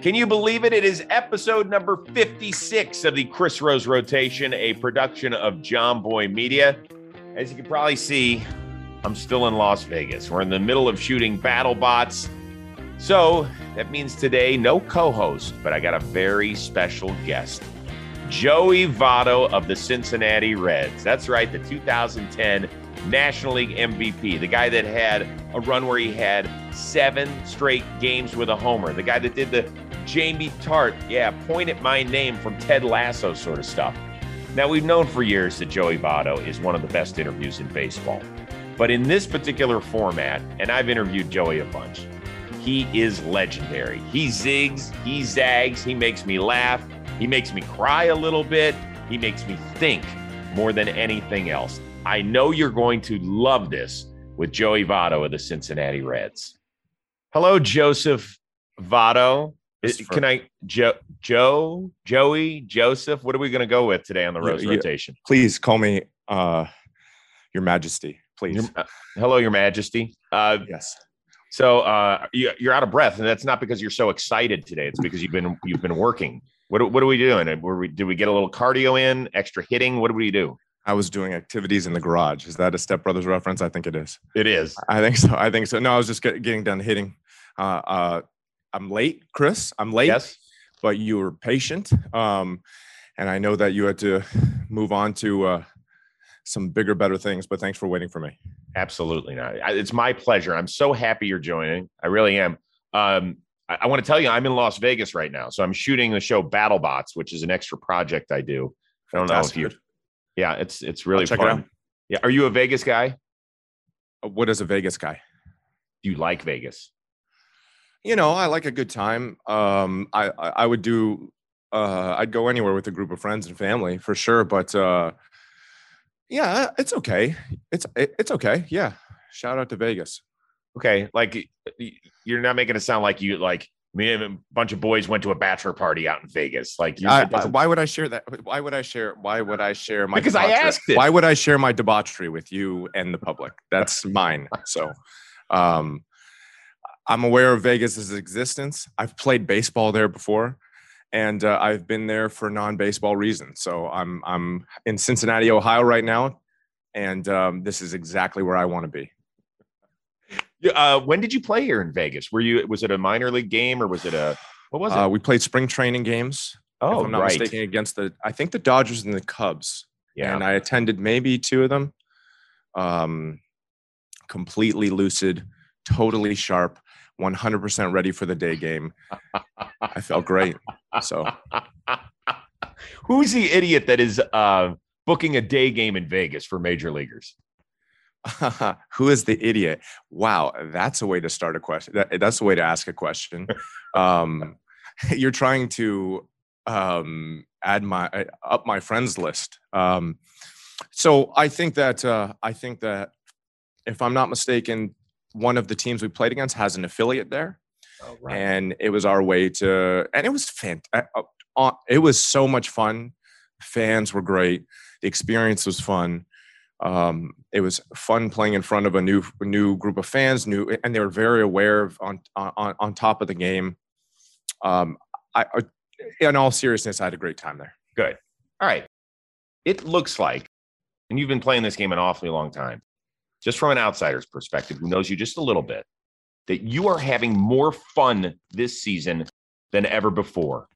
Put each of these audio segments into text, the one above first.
Can you believe it? It is episode number 56 of the Chris Rose Rotation, a production of Jomboy Media. As you can probably see, I'm still in Las Vegas. We're in the middle of shooting BattleBots. So that means today, no co-host, but I got a very special guest. Joey Votto of the Cincinnati Reds. That's right, the 2010 National League MVP, the guy that had a run where he had 7 straight games with a homer, the guy that did the Jamie Tartt, point at my name from Ted Lasso sort of stuff. Now, we've known for years that Joey Votto is one of the best interviews in baseball. But in this particular format, and I've interviewed Joey a bunch, he is legendary. He zigs, he zags, he makes me laugh, he makes me cry a little bit, he makes me think more than anything else. I know you're going to love this with Joey Votto of the Cincinnati Reds. Hello, Joseph Votto. Joey, Joseph, what are we going to go with today on the Rose Rotation? Please call me Your Majesty, please. Hello, Your Majesty. Yes. So you're out of breath, and that's not because you're so excited today. It's because you've been working. What are we doing? Did we get a little cardio in, extra hitting? What do we do? I was doing activities in the garage. Is that a Step Brothers reference? I think it is. It is. I think so. No, I was just getting done hitting. I'm late, Chris. I'm late. Yes. But you were patient. And I know that you had to move on to some bigger, better things. But thanks for waiting for me. Absolutely not. It's my pleasure. I'm so happy you're joining. I really am. I want to tell you, I'm in Las Vegas right now. So I'm shooting the show BattleBots, which is an extra project I do. I don't know if you... Yeah, it's really fun. Yeah, are you a Vegas guy? What is a Vegas guy? Do you like Vegas? You know, I like a good time. I would do. I'd go anywhere with a group of friends and family for sure. But yeah, it's okay. It's okay. Yeah, shout out to Vegas. Okay, like you're not making it sound like you like. Me and a bunch of boys went to a bachelor party out in Vegas. Like, why would I share that? Why would I share my? Because debauchery? I asked it. Why would I share my debauchery with you and the public? That's mine. So, I'm aware of Vegas's existence. I've played baseball there before, and I've been there for non-baseball reasons. So I'm in Cincinnati, Ohio, right now, and this is exactly where I want to be. When did you play here in Vegas? Was it a minor league game or was it what was it? We played spring training games. Oh, if I'm not mistaken, against the Dodgers and the Cubs. Yeah. And I attended maybe 2 of them. Completely lucid, totally sharp, 100% ready for the day game. I felt great. So who's the idiot that is booking a day game in Vegas for major leaguers? Who is the idiot? Wow, that's a way to start a question. That's a way to ask a question. You're trying to add up my friends list. So I think that if I'm not mistaken, one of the teams we played against has an affiliate there, oh, right. And it was our way to. And it was it was so much fun. Fans were great. The experience was fun. It was fun playing in front of a new group of fans, and they were very aware of on top of the game. I in all seriousness, I had a great time there. Good. All right. It looks like, and you've been playing this game an awfully long time, just from an outsider's perspective, who knows you just a little bit, that you are having more fun this season than ever before.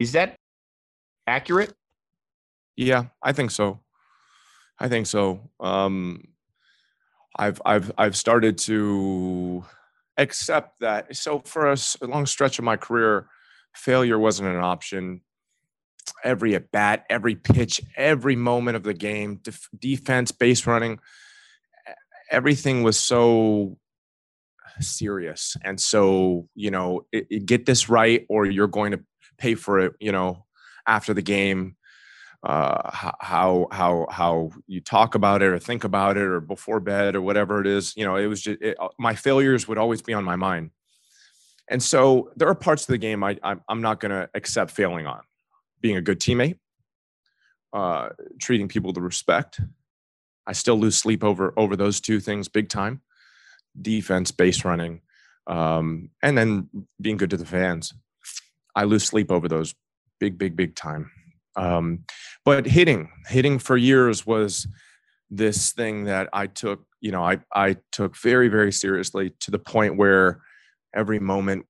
Is that accurate? Yeah, I think so. I think so. I've started to accept that. So for a long stretch of my career, failure wasn't an option. Every at bat, every pitch, every moment of the game, defense, base running, everything was so serious. And so, you know, get this right, or you're going to pay for it. You know, after the game. How you talk about it or think about it or before bed or whatever it is, you know, it was just my failures would always be on my mind. And so there are parts of the game I'm not going to accept failing on: being a good teammate, treating people with respect. I still lose sleep over those 2 things big time: defense, base running, and then being good to the fans. I lose sleep over those big time. But hitting for years was this thing that I took, I took very, very seriously, to the point where every moment,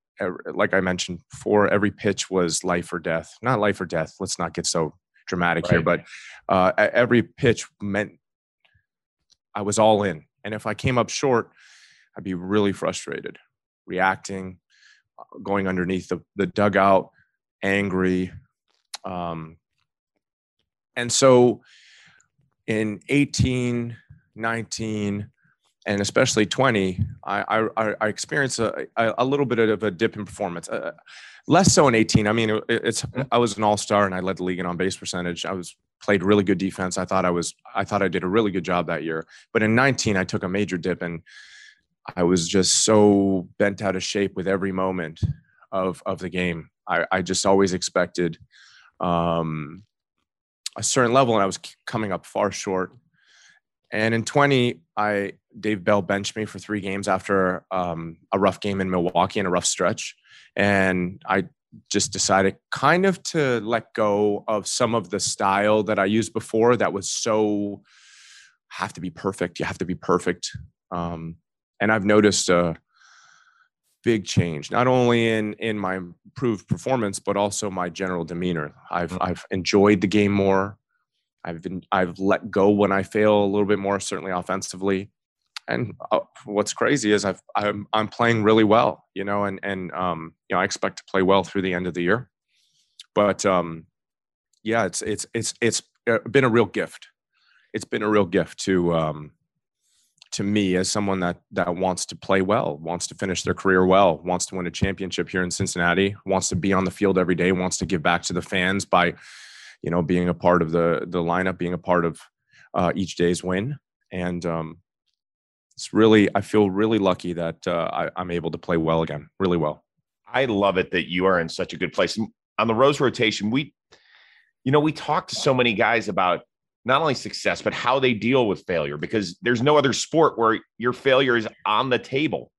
like I mentioned before, every pitch was life or death. Not life or death. Let's not get so dramatic here, but every pitch meant I was all in. And if I came up short, I'd be really frustrated, reacting, going underneath the dugout, angry. And so in 18, 19, and especially 20, I experienced a little bit of a dip in performance. Less so in 18. I mean, I was an all-star and I led the league in on-base percentage. Played really good defense. I thought I did a really good job that year. But in 19, I took a major dip, and I was just so bent out of shape with every moment of the game. I just always expected a certain level, and I was coming up far short. And in 20, Dave Bell benched me for 3 games after a rough game in Milwaukee and a rough stretch, and I just decided kind of to let go of some of the style that I used before that was so have to be perfect. You have to be perfect. And I've noticed a big change, not only in my improved performance, but also my general demeanor. I've enjoyed the game more. I've let go when I fail a little bit more, certainly offensively. And what's crazy is I'm playing really well, I expect to play well through the end of the year, but it's been a real gift. It's been a real gift to me as someone that wants to play well, wants to finish their career well, wants to win a championship here in Cincinnati, wants to be on the field every day, wants to give back to the fans by, being a part of the lineup, being a part of each day's win. And, it's really, I feel really lucky that I'm able to play well again, really well. I love it that you are in such a good place. And on the Rose Rotation, we talk to so many guys about not only success, but how they deal with failure, because there's no other sport where your failure is on the table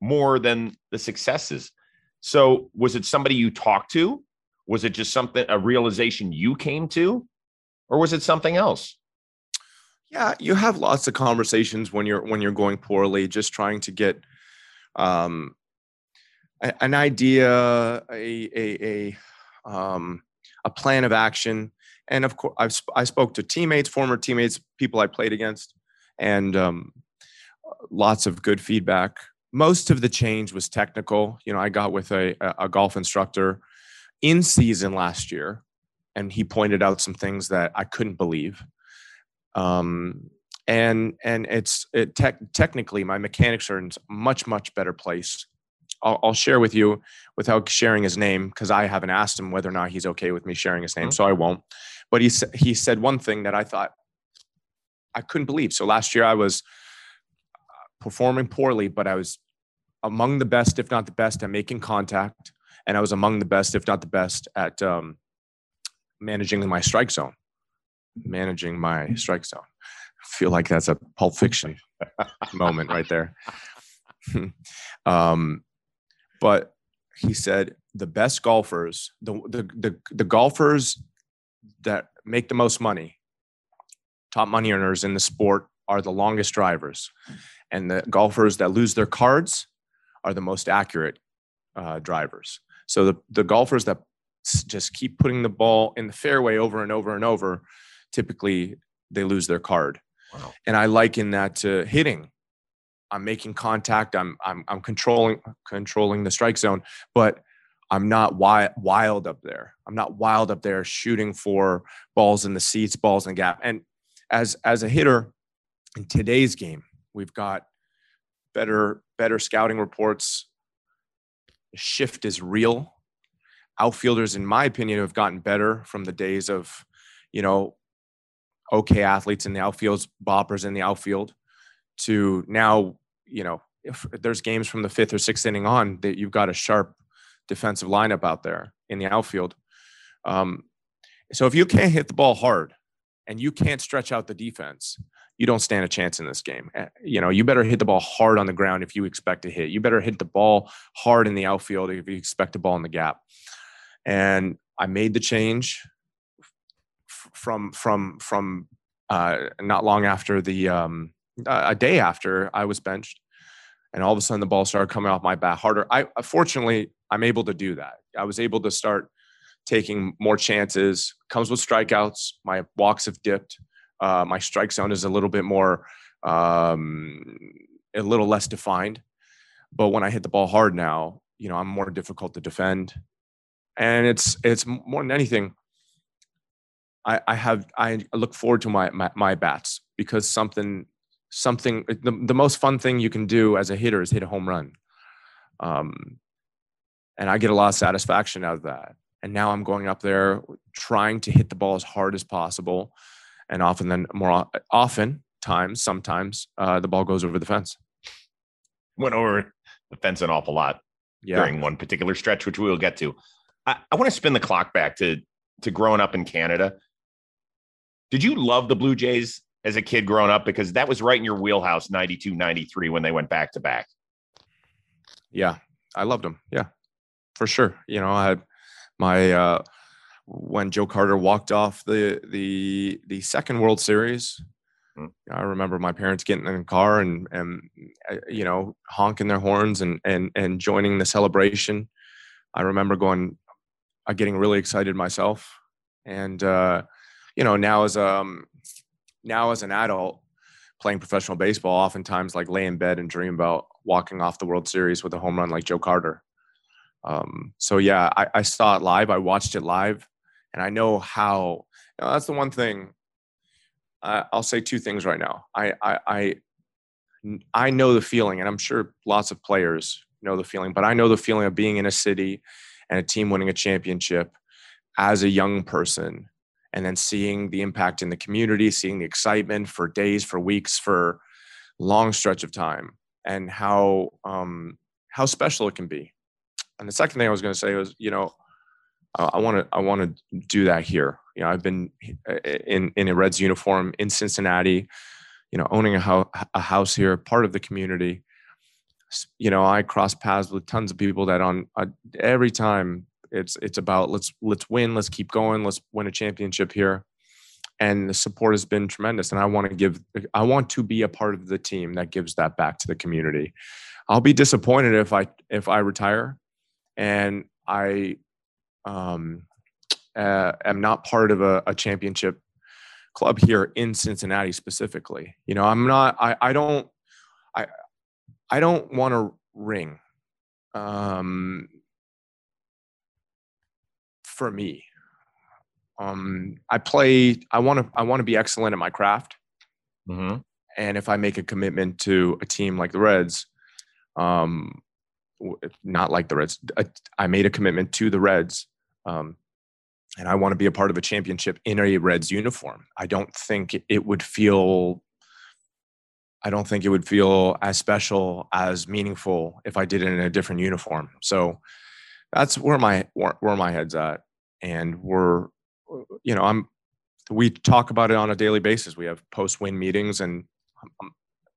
more than the successes. So was it somebody you talked to? Was it just a realization you came to? Or was it something else? Yeah, you have lots of conversations when you're going poorly, just trying to get an idea, a plan of action. And of course, I spoke to teammates, former teammates, people I played against, and lots of good feedback. Most of the change was technical. I got with a golf instructor in season last year, and he pointed out some things that I couldn't believe. And technically my mechanics are in much better place. I'll share with you without sharing his name, because I haven't asked him whether or not he's okay with me sharing his name, so I won't. But he said one thing that I thought I couldn't believe. So last year I was performing poorly, but I was among the best, if not the best, at making contact, and I was among the best, if not the best, at managing my strike zone. Managing my strike zone. I feel like that's a Pulp Fiction moment right there. But he said the best golfers, the golfers that make the most money, top money earners in the sport, are the longest drivers, and the golfers that lose their cards are the most accurate drivers. So the golfers that just keep putting the ball in the fairway over and over and over, typically they lose their card. Wow. And I liken that to hitting. I'm making contact. I'm controlling the strike zone, but I'm not wild up there. I'm not wild up there shooting for balls in the seats, balls in the gap. And as a hitter in today's game, we've got better scouting reports. The shift is real. Outfielders, in my opinion, have gotten better from the days of, okay athletes in the outfield, boppers in the outfield, to now, if there's games from the 5th or 6th inning on that you've got a sharp defensive lineup out there in the outfield. So if you can't hit the ball hard and you can't stretch out the defense, you don't stand a chance in this game. You better hit the ball hard on the ground if you expect to hit. You better hit the ball hard in the outfield if you expect the ball in the gap. And I made the change from not long after a day after I was benched. And all of a sudden the ball started coming off my bat harder. Fortunately, I'm able to do that. I was able to start taking more chances. Comes with strikeouts. My walks have dipped. My strike zone is a little bit more, a little less defined. But when I hit the ball hard now, you know, I'm more difficult to defend. And it's more than anything, I look forward to my bats, because the most fun thing you can do as a hitter is hit a home run. And I get a lot of satisfaction out of that. And now I'm going up there trying to hit the ball as hard as possible. And sometimes the ball goes over the fence. Went over the fence an awful lot during one particular stretch, which we will get to. I want to spin the clock back to growing up in Canada. Did you love the Blue Jays as a kid growing up? Because that was right in your wheelhouse, 92, 93, when they went back to back. Yeah, I loved them. Yeah, for sure. You know, I had when Joe Carter walked off the second World Series, I remember my parents getting in the car and you know, honking their horns and joining the celebration. I remember getting really excited myself. And, you know, now as an adult playing professional baseball, oftentimes like lay in bed and dream about walking off the World Series with a home run like Joe Carter. So yeah, I saw it live. I watched it live, and I know how, you know, that's the one thing. I'll say two things right now. I know the feeling, and I'm sure lots of players know the feeling, but I know the feeling of being in a city and a team winning a championship as a young person, and then seeing the impact in the community, seeing the excitement for days, for weeks, for long stretch of time, and how special it can be. And the second thing I was going to say was, you know, I want to do that here. You know, I've been in a Reds uniform in Cincinnati, you know, owning a house here, part of the community. You know, I cross paths with tons of people that every time it's about let's win, let's keep going, let's win a championship here. And the support has been tremendous. And I want to be a part of the team that gives that back to the community. I'll be disappointed if I retire and I am not part of a championship club here in Cincinnati specifically. You know, I don't want to ring for me. I want to be excellent at my craft. Mm-hmm. And if I make a commitment to a team like the Reds, not like the Reds, I made a commitment to the Reds, and I want to be a part of a championship in a Reds uniform. I don't think it would feel as special, as meaningful if I did it in a different uniform. So that's where my head's at. And we talk about it on a daily basis. We have post-win meetings and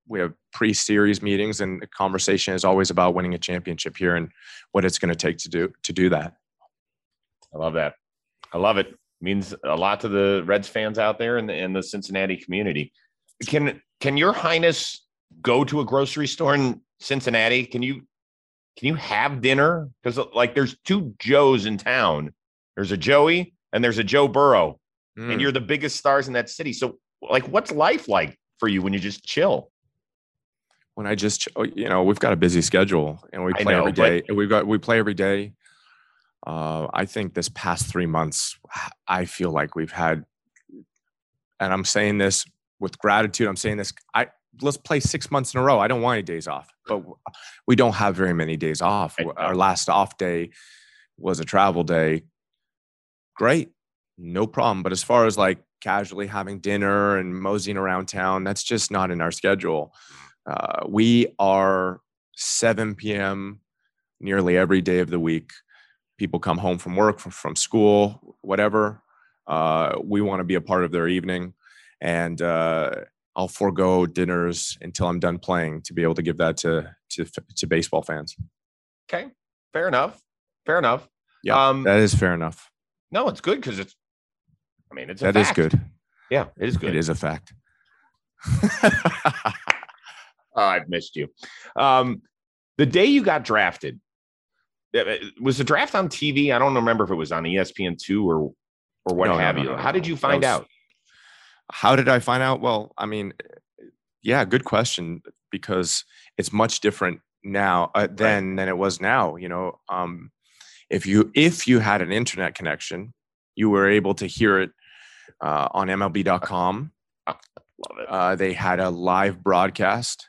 we have pre-series meetings, and the conversation is always about winning a championship here and what it's going to take to do that. I love that. I love it. It means a lot to the Reds fans out there in the Cincinnati community. Can your highness go to a grocery store in Cincinnati? Can you have dinner? Because like there's two Joes in town. There's a Joey and there's a Joe Burrow. And you're the biggest stars in that city. So like, what's life like for you when you just chill? When I just, you know, we've got a busy schedule and we play every day. We play every day. I think this past 3 months, I feel like we've had, and I'm saying this with gratitude. I'm saying this. Let's play 6 months in a row. I don't want any days off, but we don't have very many days off. Our last off day was a travel day. Great. No problem. But as far as like casually having dinner and moseying around town, that's just not in our schedule. We are 7 p.m. nearly every day of the week. People come home from work, from school, whatever. We want to be a part of their evening. And I'll forego dinners until I'm done playing to be able to give that to baseball fans. Okay, fair enough. Yeah, that is fair enough. No, it's good because it's, I mean, it's a fact. That is good. Yeah, it is good. It is a fact. Oh, I've missed you. The day you got drafted, was the draft on TV? I don't remember if it was on ESPN2 or what have you. How did you find out? How did I find out? Well, I mean, yeah, good question, because it's much different now than it was now. You know, if you had an internet connection, you were able to hear it on MLB.com. Love it. They had a live broadcast,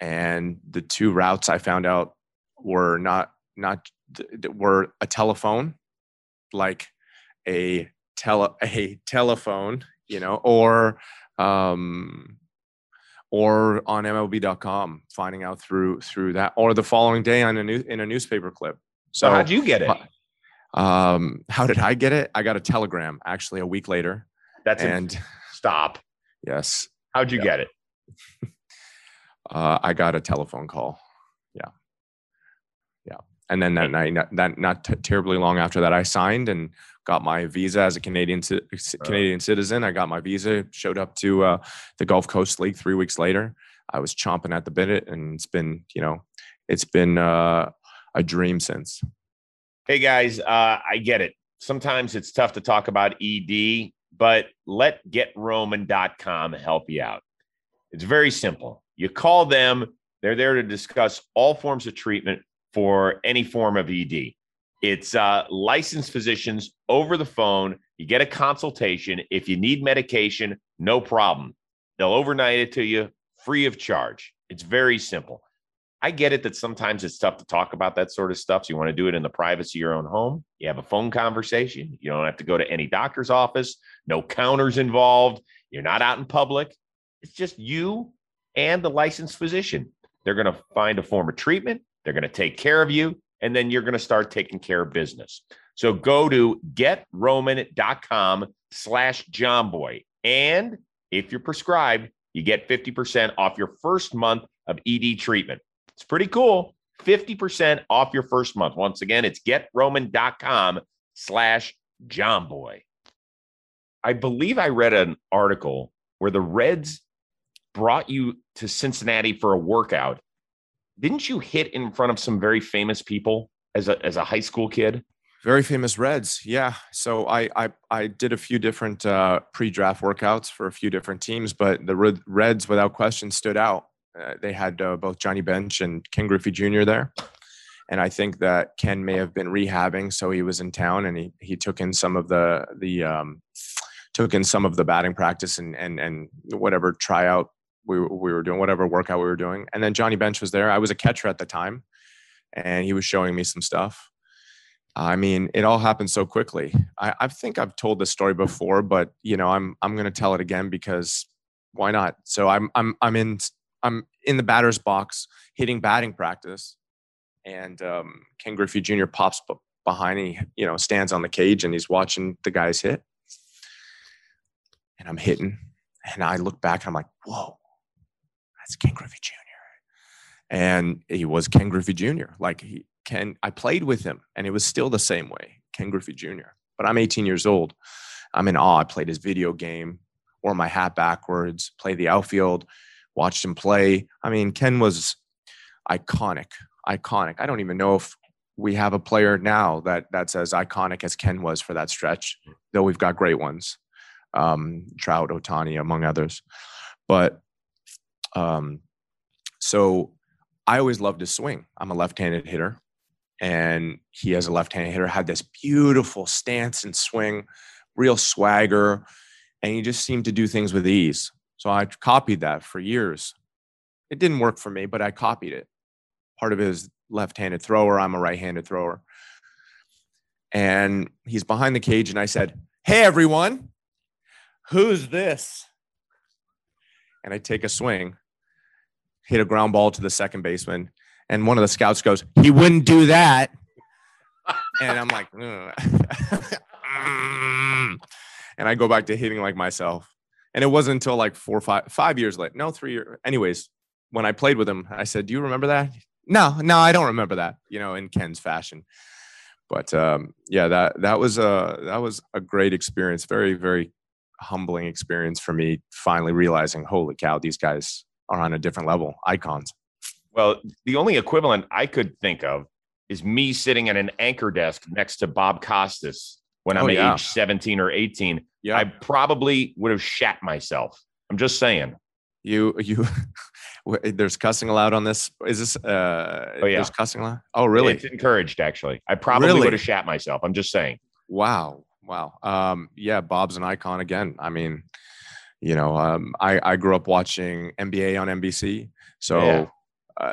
and the two routes I found out were were a telephone, like a telephone, you know, or on MLB.com, finding out through that, or the following day in a newspaper clip. So how'd you get it? How did I get it? I got a telegram actually a week later. Stop. Yes. How'd you get it? I got a telephone call. Yeah. Yeah. And then that night, not terribly long after that, I signed and got my visa as a Canadian citizen. I got my visa, showed up to the Gulf Coast League 3 weeks later. I was chomping at the bit, and it's been a dream since. Hey guys, I get it. Sometimes it's tough to talk about ED, but let GetRoman.com help you out. It's very simple. You call them. They're there to discuss all forms of treatment for any form of ED. It's licensed physicians over the phone. You get a consultation. If you need medication, no problem. They'll overnight it to you free of charge. It's very simple. I get it that sometimes it's tough to talk about that sort of stuff. So you want to do it in the privacy of your own home. You have a phone conversation. You don't have to go to any doctor's office. No counters involved. You're not out in public. It's just you and the licensed physician. They're going to find a form of treatment. They're going to take care of you. And then you're going to start taking care of business. So go to GetRoman.com/JomBoy. And if you're prescribed, you get 50% off your first month of ED treatment. It's pretty cool. 50% off your first month. Once again, it's GetRoman.com/JomBoy. I believe I read an article where the Reds brought you to Cincinnati for a workout. Didn't you hit in front of some very famous people as a high school kid? Very famous Reds, yeah. So I did a few different pre-draft workouts for a few different teams, but the Reds, without question, stood out. They had both Johnny Bench and Ken Griffey Jr. there. And I think that Ken may have been rehabbing, so he was in town, and he took in some of the batting practice and whatever tryout we were doing, whatever workout we were doing. And then Johnny Bench was there. I was a catcher at the time, and he was showing me some stuff. I mean, it all happened so quickly. I think I've told this story before, but you know, I'm going to tell it again because why not? So I'm in the batter's box hitting batting practice, and Ken Griffey Jr. pops behind me, you know, stands on the cage, and he's watching the guys hit. And I'm hitting, and I look back, and I'm like, whoa, that's Ken Griffey Jr. And he was Ken Griffey Jr. Like I played with him, and it was still the same way, Ken Griffey Jr. But I'm 18 years old. I'm in awe. I played his video game, wore my hat backwards, played the outfield, watched him play. I mean, Ken was iconic. I don't even know if we have a player now that's as iconic as Ken was for that stretch, though we've got great ones. Trout, Ohtani, among others. But so I always loved his swing. I'm a left-handed hitter, and he, as a left-handed hitter, had this beautiful stance and swing, real swagger, and he just seemed to do things with ease. So I copied that for years. It didn't work for me, but I copied it. Part of his left-handed thrower, I'm a right-handed thrower. And he's behind the cage, and I said, "Hey, everyone. Who's this?" And I take a swing, hit a ground ball to the second baseman, and one of the scouts goes, "He wouldn't do that." And I'm like, and I go back to hitting like myself. And it wasn't until like 5 years later. No, 3 years. Anyways, when I played with him, I said, "Do you remember that?" No, I don't remember that, you know, in Ken's fashion. But yeah, that was a great experience. Very, very humbling experience for me, finally realizing, holy cow, these guys are on a different level, icons. Well, the only equivalent I could think of is me sitting at an anchor desk next to Bob Costas when I'm age 17 or 18. Yeah. I probably would have shat myself. I'm just saying. You there's cussing allowed on this. Is this there's cussing allowed? Oh, really? It's encouraged, actually. I probably would have shat myself. I'm just saying. Wow. Yeah, Bob's an icon again. I mean, you know, I grew up watching NBA on NBC. So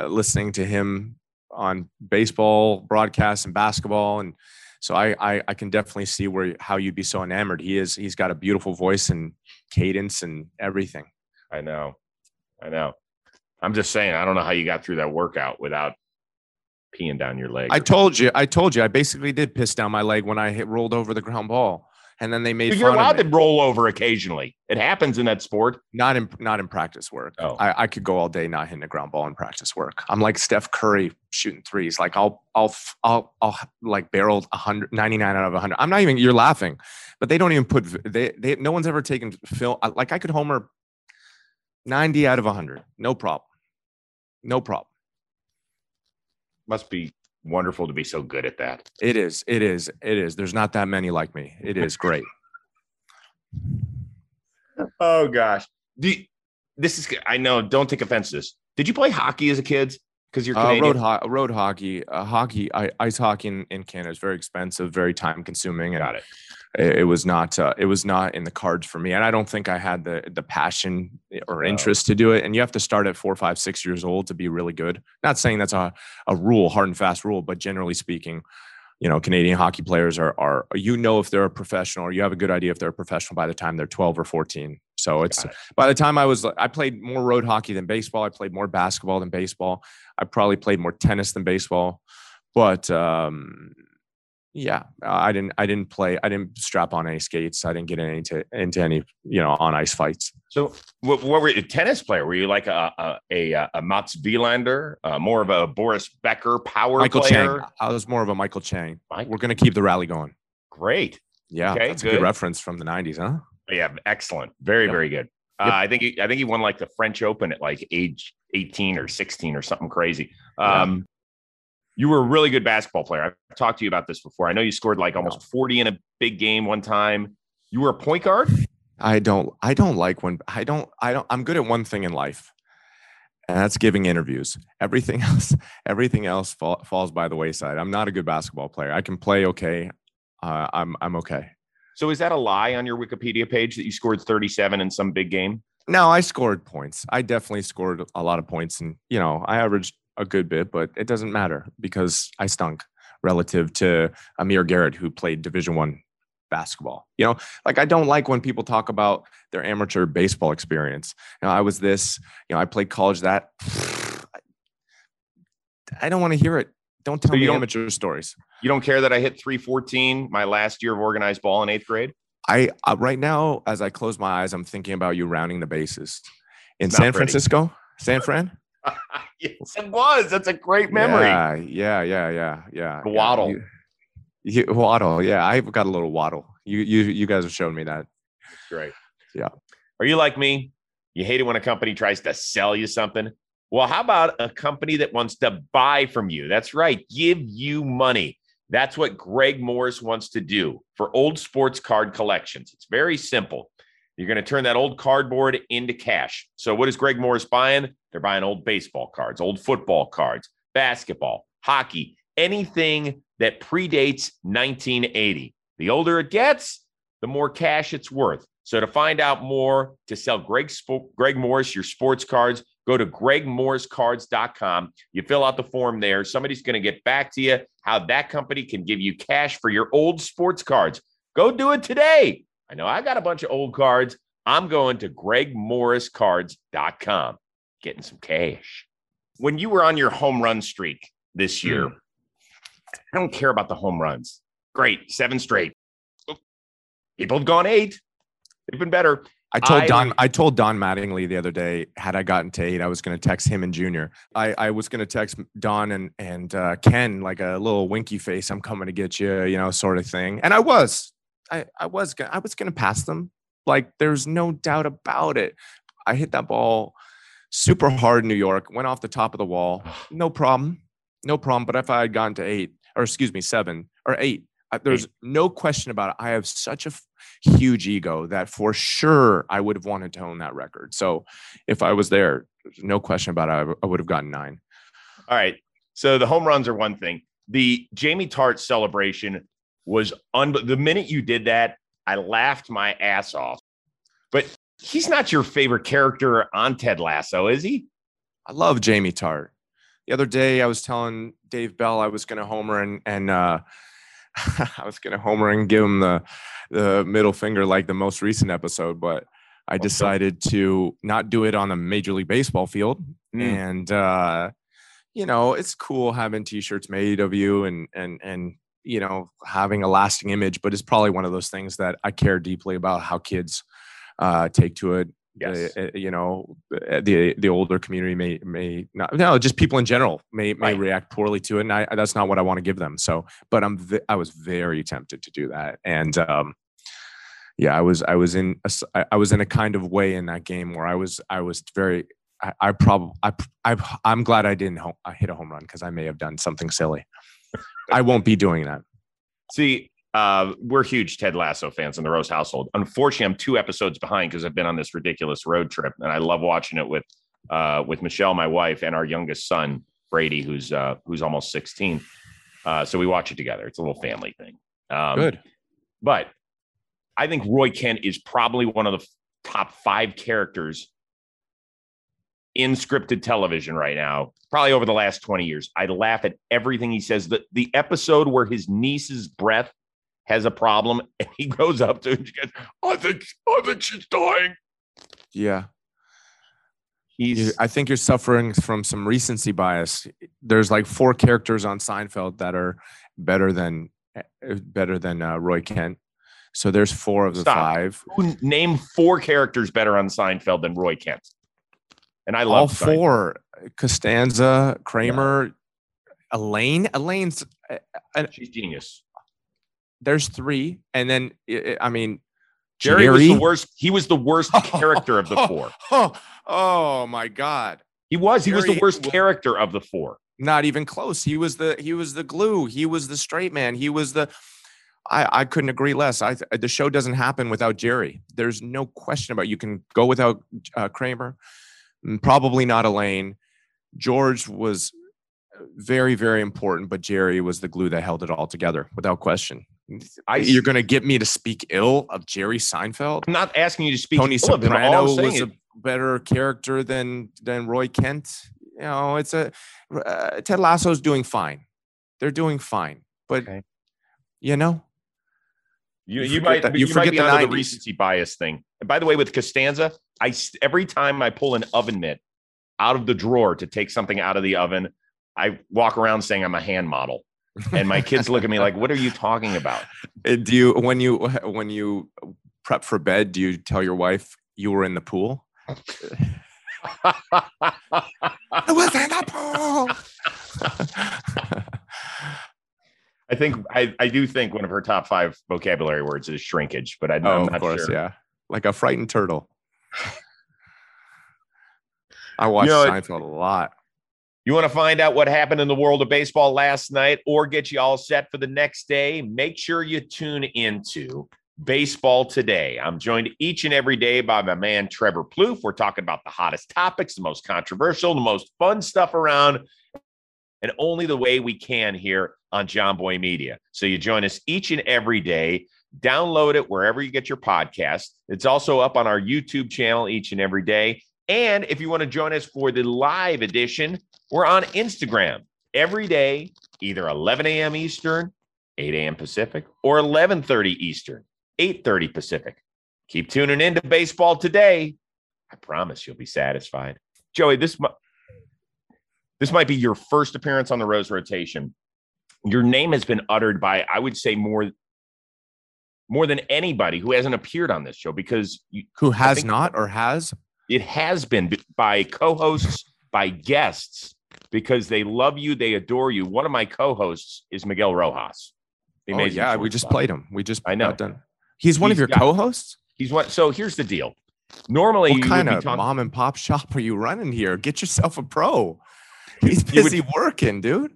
listening to him on baseball broadcasts and basketball. And so I can definitely see how you'd be so enamored. He's got a beautiful voice and cadence and everything. I know. I'm just saying, I don't know how you got through that workout without peeing down your leg. I told you. I basically did piss down my leg when I rolled over the ground ball, and then they made fun of me. You're allowed to roll over occasionally. It happens in that sport. Not in practice work. Oh. I could go all day not hitting a ground ball in practice work. I'm like Steph Curry shooting threes. Like I'll like barreled 99 out of 100. I'm not even. You're laughing, but they don't even put. They no one's ever taken film. Like I could homer 90 out of 100. No problem. Must be wonderful to be so good at that. It is. There's not that many like me. It is great. Oh, gosh. I know. Don't take offense to this. Did you play hockey as a kid? Because you're Canadian. Road hockey. Ice hockey in Canada is very expensive, very time consuming. Got it. It was not in the cards for me. And I don't think I had the passion or interest to do it. And you have to start at 4, 5, 6 years old to be really good. Not saying that's a rule, hard and fast rule, but generally speaking, you know, Canadian hockey players are, you know, if they're a professional, or you have a good idea if they're a professional by the time they're 12 or 14. So by the time I played more road hockey than baseball. I played more basketball than baseball. I probably played more tennis than baseball, but, yeah, I didn't strap on any skates. I didn't get into any, you know, on ice fights. So what were you, a tennis player? Were you like a Mats Wilander, more of a Boris Becker power Michael player? Chang. I was more of a Michael Chang. We're going to keep the rally going. Great. Yeah. Okay, that's a good reference from the 90s, huh? Yeah. Excellent. Very good. Yep. I think he won like the French Open at like age 18 or 16 or something crazy. Yeah. You were a really good basketball player. I've talked to you about this before. I know you scored like almost 40 in a big game one time. You were a point guard? I'm good at one thing in life, and that's giving interviews. Everything else falls by the wayside. I'm not a good basketball player. I can play okay. I'm okay. So is that a lie on your Wikipedia page that you scored 37 in some big game? No, I scored points. I definitely scored a lot of points, and you know, I averaged a good bit, but it doesn't matter because I stunk relative to Amir Garrett, who played Division I basketball. You know, like I don't like when people talk about their amateur baseball experience. You know, I was this, you know, I played college that. I don't want to hear it. Don't tell me amateur stories. You don't care that I hit 314 my last year of organized ball in 8th grade? I right now, as I close my eyes, I'm thinking about you rounding the bases in San Francisco, San Fran. Yes, it was. That's a great memory. Yeah. Waddle. Waddle. Yeah, I've got a little waddle. You guys have shown me that. Great. Yeah. Are you like me? You hate it when a company tries to sell you something. Well, how about a company that wants to buy from you? That's right. Give you money. That's what Greg Morris wants to do for old sports card collections. It's very simple. You're going to turn that old cardboard into cash. So what is Greg Morris buying? They're buying old baseball cards, old football cards, basketball, hockey, anything that predates 1980. The older it gets, the more cash it's worth. So to find out more, to sell Greg Morris your sports cards, go to gregmorriscards.com. You fill out the form there. Somebody's going to get back to you how that company can give you cash for your old sports cards. Go do it today. I know I got a bunch of old cards. I'm going to gregmorriscards.com, getting some cash. When you were on your home run streak this year, I don't care about the home runs. Great, 7 straight. People have gone 8. They've been better. I told Don Mattingly the other day, had I gotten to 8, I was going to text him and Junior. I was going to text Don and Ken, like a little winky face. I'm coming to get you, you know, sort of thing. And I was going to pass them. Like, there's no doubt about it. I hit that ball super hard in New York, went off the top of the wall. No problem. But if I had gotten to 7 or 8, there's no question about it. I have such a huge ego that for sure I would have wanted to own that record. So if I was there, there's no question about it, I would have gotten 9. All right. So the home runs are one thing. The Jamie Tartt celebration was unbelievable. The minute you did that, I laughed my ass off. But he's not your favorite character on Ted Lasso, is he? I love Jamie Tartt. The other day, I was telling Dave Bell I was going to homer and I was going to homer and give him the middle finger like the most recent episode, but I decided to not do it on a Major League Baseball field. Mm. And, you know, it's cool having T-shirts made of you and you know, having a lasting image, but it's probably one of those things that I care deeply about how kids take to it. Yes. You know, the older community may not, no, just people in general may react poorly to it. And that's not what I want to give them. So, but I was very tempted to do that. And yeah, I was in a kind of way in that game where I'm glad I didn't hit a home run, because I may have done something silly. I won't be doing that. See, we're huge Ted Lasso fans in the Rose household. Unfortunately, I'm 2 episodes behind because I've been on this ridiculous road trip, and I love watching it with Michelle, my wife, and our youngest son, Brady, who's almost 16. So we watch it together. It's a little family thing. Good. But I think Roy Kent is probably one of the top 5 characters in scripted television right now, probably over the last 20 years. I laugh at everything he says. The episode where his niece's breath has a problem, and he goes up to her and she goes, I think she's dying. Yeah. I think you're suffering from some recency bias. There's like 4 characters on Seinfeld that are better than Roy Kent. So there's 4 of the 5. Name 4 characters better on Seinfeld than Roy Kent. And I love all 4: Costanza, Kramer, yeah. Elaine. Elaine's she's genius. There's 3, and then I mean, Jerry was the worst. He was the worst character of the 4. Oh my God! He was the worst character of the 4. Not even close. He was the glue. He was the straight man. He was the. I couldn't agree less. The show doesn't happen without Jerry. There's no question about it. You can go without Kramer, probably not Elaine. George was very, very important, but Jerry was the glue that held it all together, without question. You're going to get me to speak ill of Jerry Seinfeld? I'm not asking you to speak Tony ill of him. Soprano was a better character than Roy Kent. You know, it's Ted Lasso's doing fine. They're doing fine, but okay. You know, you might be onto the recency bias thing. And by the way, with Costanza, every time I pull an oven mitt out of the drawer to take something out of the oven, I walk around saying I'm a hand model. And my kids look at me like, what are you talking about? Do you, when you prep for bed, do you tell your wife you were in the pool? I was in the pool. I think I do think one of her top 5 vocabulary words is shrinkage, but I'm not sure. Of course, yeah. Like a frightened turtle. I watch Seinfeld a lot. You want to find out what happened in the world of baseball last night or get you all set for the next day? Make sure you tune into Baseball Today. I'm joined each and every day by my man, Trevor Plouffe. We're talking about the hottest topics, the most controversial, the most fun stuff around, and only the way we can here on Jomboy Media. So you join us each and every day. Download it wherever you get your podcast. It's also up on our YouTube channel each and every day. And if you want to join us for the live edition, we're on Instagram every day, either 11 a.m. Eastern, 8 a.m. Pacific, or 11:30 Eastern, 8:30 Pacific. Keep tuning into Baseball Today. I promise you'll be satisfied. Joey, this might be your first appearance on the Rose Rotation. Your name has been uttered by, I would say, more more than anybody who hasn't appeared on this show, because you, who has not or has, it has been by co-hosts, by guests, because they love you, they adore you. One of my co-hosts is Miguel Rojas. Oh, yeah, we just played him. We just, I know. Done. He's one of your co-hosts? He's one. So here's the deal. Normally, what kind of mom and pop shop are you running here? Get yourself a pro. He's busy working, dude.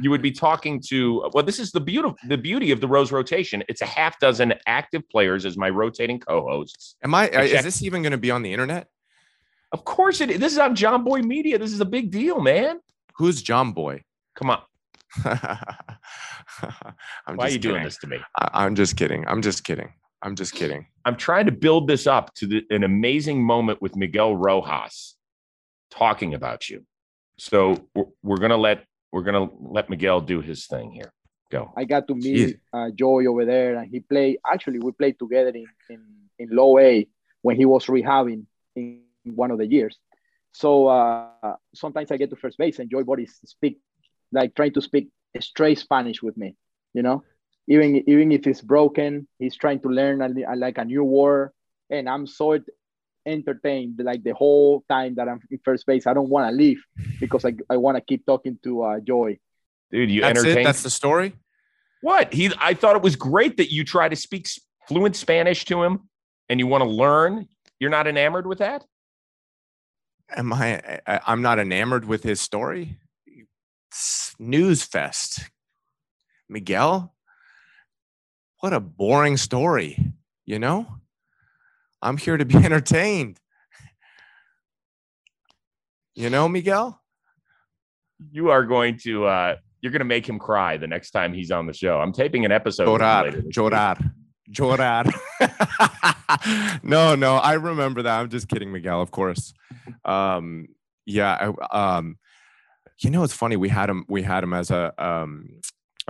You would be talking to, well, this is the beauty of the Rose Rotation. It's a half dozen active players as my rotating co-hosts. Is this even going to be on the internet? Of course it is. This is on Jomboy Media. This is a big deal, man. Who's Jomboy? Come on. Why are you doing this to me? I'm just kidding. I'm trying to build this up to an amazing moment with Miguel Rojas talking about you. So we're gonna let Miguel do his thing here. Go. I got to meet Joey over there, and he played. Actually, we played together in low A when he was rehabbing in one of the years. So sometimes I get to first base, and Joey Votto speak like trying to speak straight Spanish with me, you know. Even if it's broken, he's trying to learn like a new word, and I'm so entertained like the whole time that I'm in first base. I don't want to leave because I want to keep talking to Joey. Dude, that's entertained. That's the story. What I thought it was great that you try to speak fluent Spanish to him, and you want to learn. You're not enamored with that. I'm not enamored with his story. Snooze fest, Miguel. What a boring story, you know? I'm here to be entertained. You know, Miguel? You are going to, you're going to make him cry the next time he's on the show. I'm taping an episode. Llorar. No, I remember that. I'm just kidding, Miguel, of course. You know, it's funny. We had him as a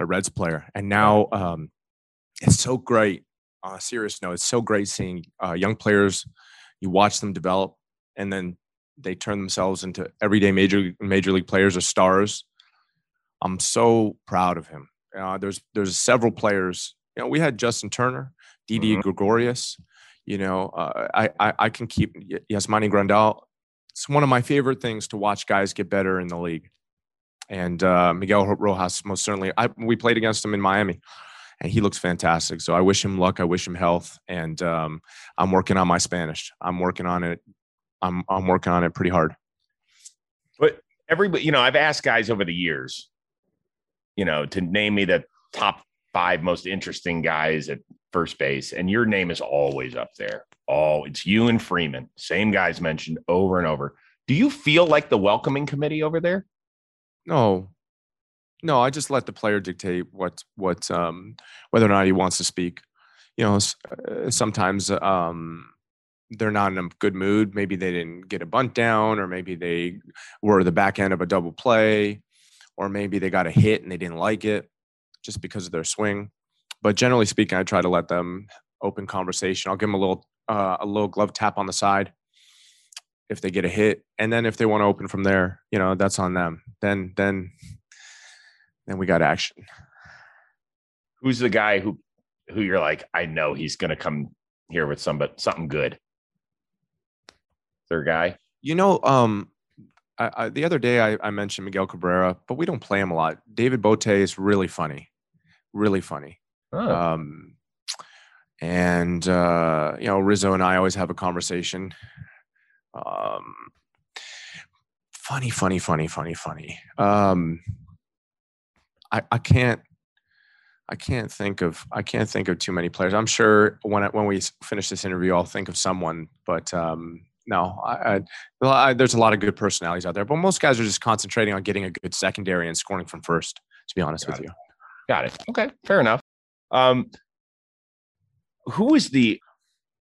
Reds player. And now, it's so great. On a serious note, it's so great seeing young players. You watch them develop, and then they turn themselves into everyday major league players or stars. I'm so proud of him. There's several players. You know, we had Justin Turner, Didi Gregorius. You know, I can keep Yasmani Grandal. It's one of my favorite things to watch guys get better in the league. And Miguel Rojas, most certainly. We played against him in Miami. And he looks fantastic. So I wish him luck. I wish him health. And I'm working on my Spanish. I'm working on it. I'm working on it pretty hard. But everybody, you know, I've asked guys over the years, you know, to name me the top 5 most interesting guys at first base. And your name is always up there. Oh, it's you and Freeman. Same guys mentioned over and over. Do you feel like the welcoming committee over there? No, I just let the player dictate what whether or not he wants to speak. You know, sometimes they're not in a good mood. Maybe they didn't get a bunt down, or maybe they were the back end of a double play, or maybe they got a hit and they didn't like it just because of their swing. But generally speaking, I try to let them open conversation. I'll give them a little glove tap on the side if they get a hit, and then if they want to open from there, you know, that's on them. Then we got action. Who's the guy who you're like, I know he's going to come here with something good? Their guy? You know, the other day I mentioned Miguel Cabrera, but we don't play him a lot. David Bote is really funny. Really funny. Oh. You know, Rizzo and I always have a conversation. Funny. I can't think of too many players. I'm sure when we finish this interview, I'll think of someone. But there's a lot of good personalities out there. But most guys are just concentrating on getting a good secondary and scoring from first, to be honest with you. Got it. Okay, fair enough. Who is the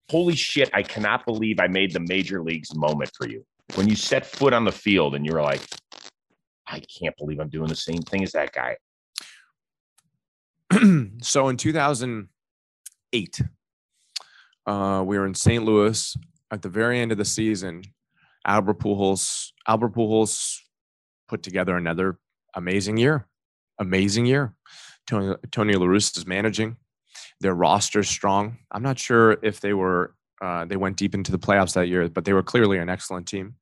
holy shit, I cannot believe I made the major leagues moment for you? When you set foot on the field and you were like, I can't believe I'm doing the same thing as that guy. So in 2008, we were in St. Louis at the very end of the season. Albert Pujols put together another amazing year. Tony La Russa is managing. their roster's strong. I'm not sure if they were they went deep into the playoffs that year, but they were clearly an excellent team.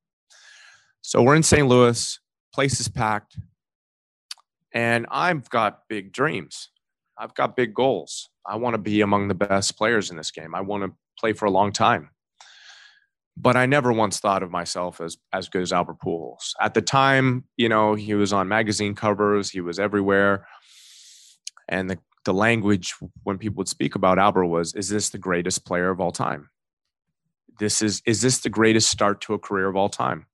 So we're in St. Louis, place is packed, and I've got big dreams. I've got big goals. I want to be among the best players in this game. I want to play for a long time. But I never once thought of myself as good as Albert Pujols. At the time, you know, he was on magazine covers. He was everywhere. And the language when people would speak about Albert was, is this the greatest player of all time? Is this the greatest start to a career of all time?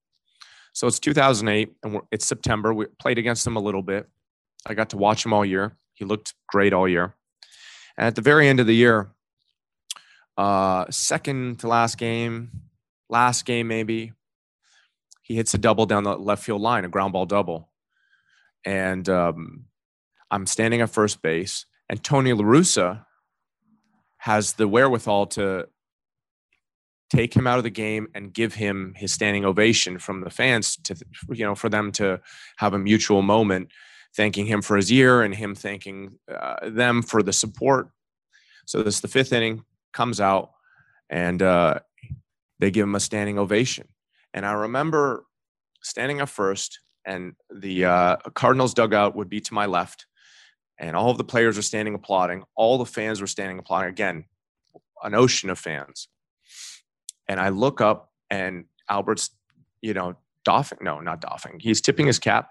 So it's 2008, and it's September. We played against him a little bit. I got to watch him all year. He looked great all year. And at the very end of the year, second to last game maybe, he hits a double down the left field line, a ground ball double. And I'm standing at first base, and Tony La Russa has the wherewithal to take him out of the game and give him his standing ovation from the fans to, you know, for them to have a mutual moment, thanking him for his year and him thanking them for the support. So this, the fifth inning comes out, and they give him a standing ovation. And I remember standing at first, and the Cardinals dugout would be to my left, and all of the players were standing applauding. All the fans were standing applauding. Again, an ocean of fans. And I look up, and Albert's, you know, doffing. No, not doffing. He's tipping his cap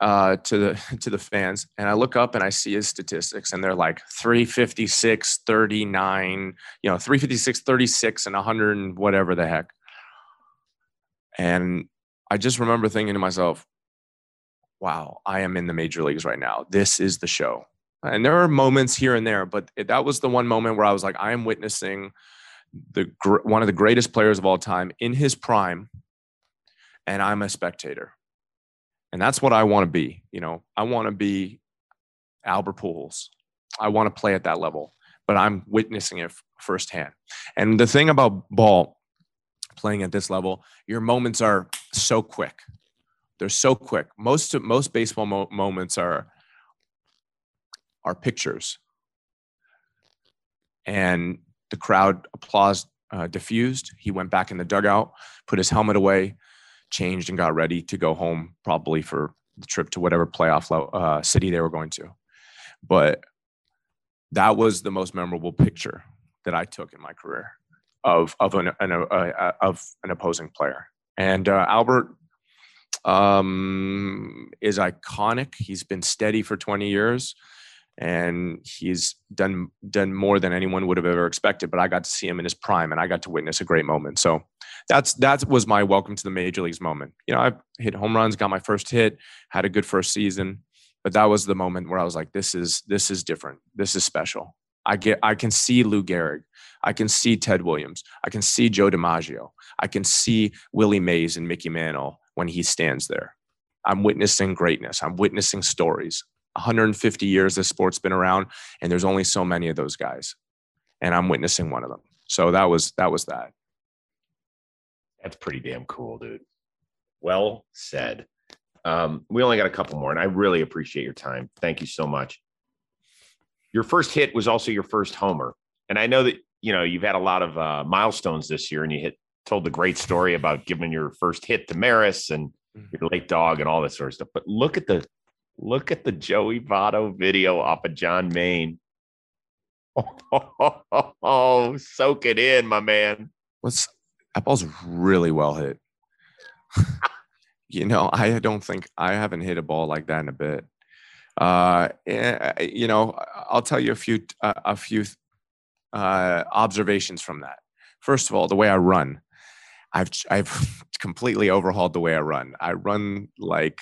to the fans. And I look up, and I see his statistics, and they're like 356, 39, you know, 356, 36, and 100 and whatever the heck. And I just remember thinking to myself, wow, I am in the major leagues right now. This is the show. And there are moments here and there, but that was the one moment where I was like, I am witnessing one of the greatest players of all time in his prime, and I'm a spectator. And that's what I want to be. You know, I want to be Albert Pujols. I want to play at that level, but I'm witnessing it firsthand. And the thing about ball, playing at this level, your moments are so quick. They're so quick. Most baseball moments are pictures. And the crowd applause diffused. He went back in the dugout, put his helmet away, changed, and got ready to go home, probably for the trip to whatever playoff city they were going to. But that was the most memorable picture that I took in my career of an opposing player. And Albert is iconic. He's been steady for 20 years. And he's done more than anyone would have ever expected, but I got to see him in his prime, and I got to witness a great moment. So that was my welcome to the major leagues moment. You know, I hit home runs, got my first hit, had a good first season, but that was the moment where I was like, this is different. This is special. I can see Lou Gehrig. I can see Ted Williams. I can see Joe DiMaggio. I can see Willie Mays and Mickey Mantle when he stands there. I'm witnessing greatness. I'm witnessing stories. 150 years this sport's been around, and there's only so many of those guys, and I'm witnessing one of them. So that was that. That's pretty damn cool, dude. Well said. We only got a couple more, and I really appreciate your time. Thank you so much. Your first hit was also your first homer, and I know that, you know, you've had a lot of milestones this year, and you told the great story about giving your first hit to Maris and your late dog and all that sort of stuff. But look at the Joey Votto video off of John Mayne. Oh, soak it in, my man. That ball's really well hit. You know, I don't think I haven't hit a ball like that in a bit. You know, I'll tell you a few observations from that. First of all, the way I run, I've completely overhauled the way I run. I run like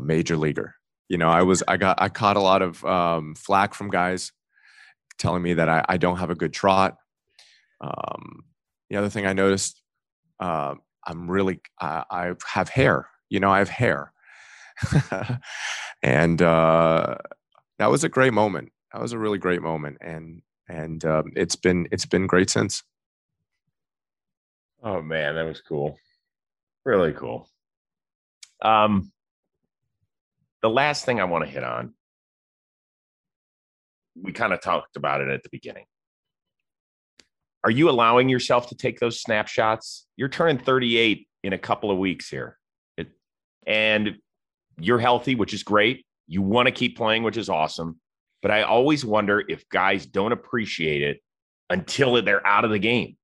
major leaguer. You know, I caught a lot of flack from guys telling me that I don't have a good trot. The other thing I noticed, I have hair. You know, I have hair. And that was a great moment. That was a really great moment. And it's been great since. Oh man, that was cool. Really cool. The last thing I want to hit on we kind of talked about it at the beginning. Are you allowing yourself to take those snapshots? You're turning 38 in a couple of weeks here. And you're healthy, which is great. You want to keep playing, which is awesome. But I always wonder if guys don't appreciate it until they're out of the game.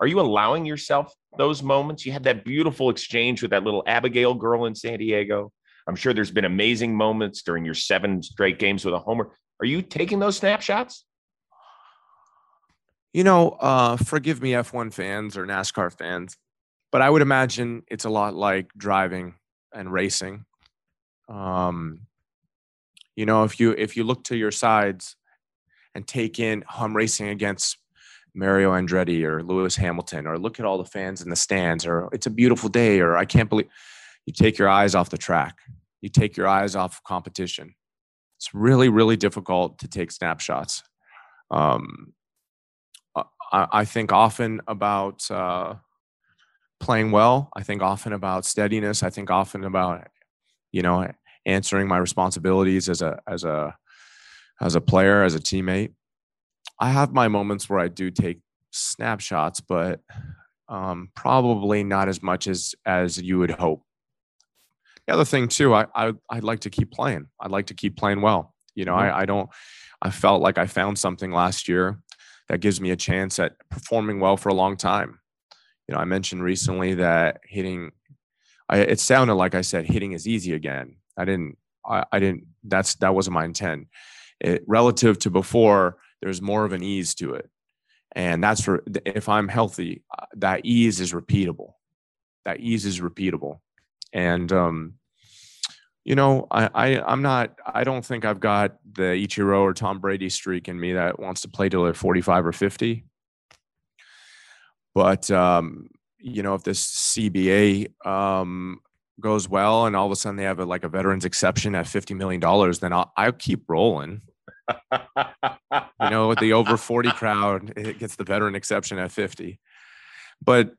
Are you allowing yourself those moments? You had that beautiful exchange with that little Abigail girl in San Diego. I'm sure there's been amazing moments during your 7 straight games with a homer. Are you taking those snapshots? You know, forgive me, F1 fans or NASCAR fans, but I would imagine it's a lot like driving and racing. You know, if you look to your sides and take in I'm racing against Mario Andretti or Lewis Hamilton, or look at all the fans in the stands, or it's a beautiful day, or I can't believe, you take your eyes off the track. You take your eyes off competition. It's really, really difficult to take snapshots. I think often about playing well. I think often about steadiness. I think often about, you know, answering my responsibilities as a player, as a teammate. I have my moments where I do take snapshots, but probably not as much as you would hope. The other thing too, I'd like to keep playing. I'd like to keep playing well. You know, I don't. I felt like I found something last year that gives me a chance at performing well for a long time. You know, I mentioned recently that hitting. It sounded like I said hitting is easy again. I didn't. That wasn't my intent. Relative to before, there's more of an ease to it, and that's for if I'm healthy. That ease is repeatable. And you know, I'm not. I don't think I've got the Ichiro or Tom Brady streak in me that wants to play till they're 45 or 50. But you know, if this CBA goes well and all of a sudden they have a veterans exception at $50 million, then I'll keep rolling. You know, the over 40 crowd, it gets the veteran exception at 50. But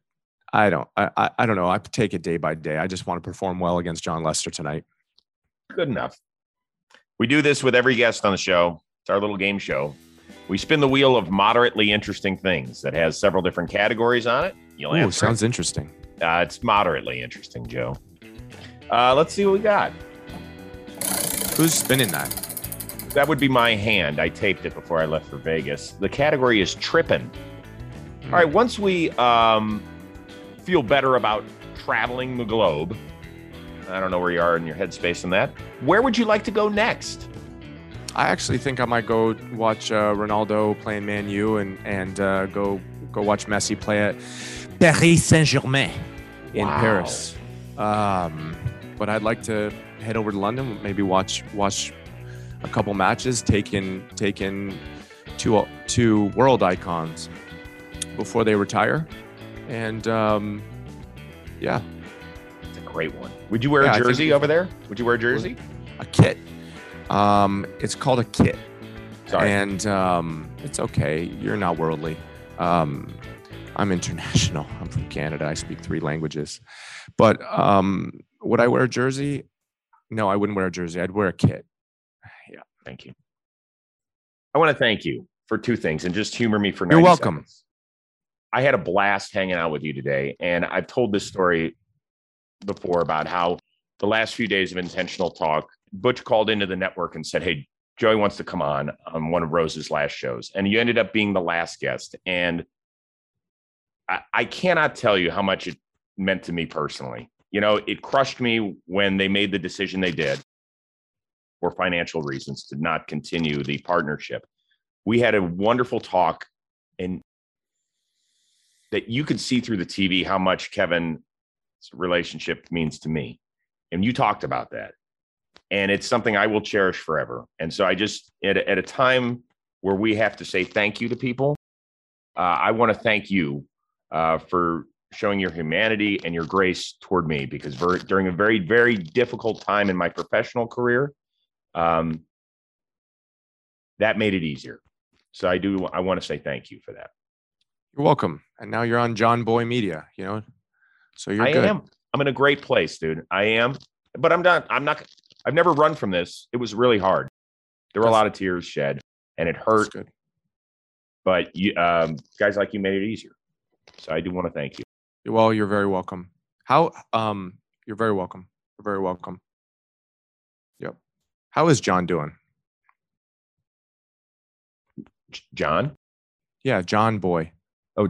I don't know. I take it day by day. I just want to perform well against John Lester tonight. Good enough. We do this with every guest on the show. It's our little game show. We spin the wheel of moderately interesting things that has several different categories on it. You'll answer. Ooh, sounds interesting. It's moderately interesting, Joe. Let's see what we got. Who's spinning that? That would be my hand. I taped it before I left for Vegas. The category is tripping. All right. Once we feel better about traveling the globe, I don't know where you are in your headspace on that. Where would you like to go next? I actually think I might go watch Ronaldo playing Man U and go watch Messi play at Paris Saint-Germain in Paris. But I'd like to head over to London, maybe watch a couple matches, take in two world icons before they retire. And yeah. It's a great one. Would you wear a jersey over there? Would you wear a jersey? A kit. It's called a kit. Sorry. And it's okay. You're not worldly. I'm international. I'm from Canada. I speak 3 languages. But would I wear a jersey? No, I wouldn't wear a jersey. I'd wear a kit. Yeah. Thank you. I want to thank you for 2 things, and just humor me for 90 seconds. You're welcome. I had a blast hanging out with you today, and I've told this story before about how the last few days of Intentional Talk, Butch called into the network and said, hey, Joey wants to come on one of Rose's last shows. And you ended up being the last guest. And I cannot tell you how much it meant to me personally. You know, it crushed me when they made the decision they did for financial reasons to not continue the partnership. We had a wonderful talk, and that you could see through the TV how much Kevin's relationship means to me. And you talked about that. And it's something I will cherish forever. And so I just, at a time where we have to say thank you to people, I want to thank you for showing your humanity and your grace toward me, because during a very, very difficult time in my professional career, that made it easier. So I want to say thank you for that. You're welcome. And now you're on Jomboy Media, you know, so you're good. I am. I'm in a great place, dude. I am, but I'm not, I've never run from this. It was really hard. There were a lot of tears shed, and it hurt. But you, guys like you made it easier. So I do want to thank you. Well, you're very welcome. How you're very welcome. You're very welcome. Yep. How is John doing? John? Yeah, John Boy. Oh,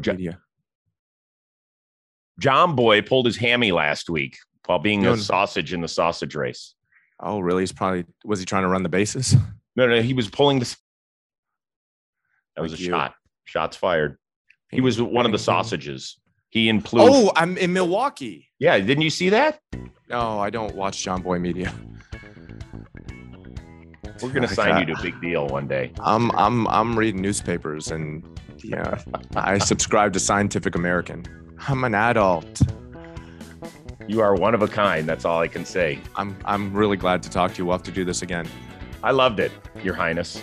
John Boy pulled his hammy last week while being a sausage in the sausage race. Oh, really? He's probably was he trying to run the bases? No, he was pulling the. That was like a shot. Shots fired. He was one of the sausages. He and Plouffe. Oh, I'm in Milwaukee. Yeah, didn't you see that? No, I don't watch Jomboy Media. We're gonna sign you to a big deal one day. I'm reading newspapers and yeah, I subscribe to Scientific American. I'm an adult. You are one of a kind. That's all I can say. I'm really glad to talk to you. We'll have to do this again. I loved it, Your Highness.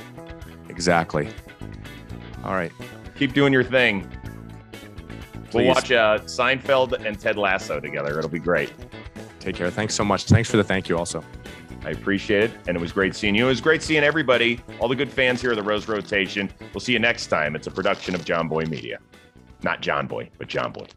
Exactly. All right. Keep doing your thing. Please. We'll watch Seinfeld and Ted Lasso together. It'll be great. Take care. Thanks so much. Thanks for the thank you also. I appreciate it. And it was great seeing you. It was great seeing everybody. All the good fans here of the Rose Rotation. We'll see you next time. It's a production of Jomboy Media. Not John Boy, but Jomboy.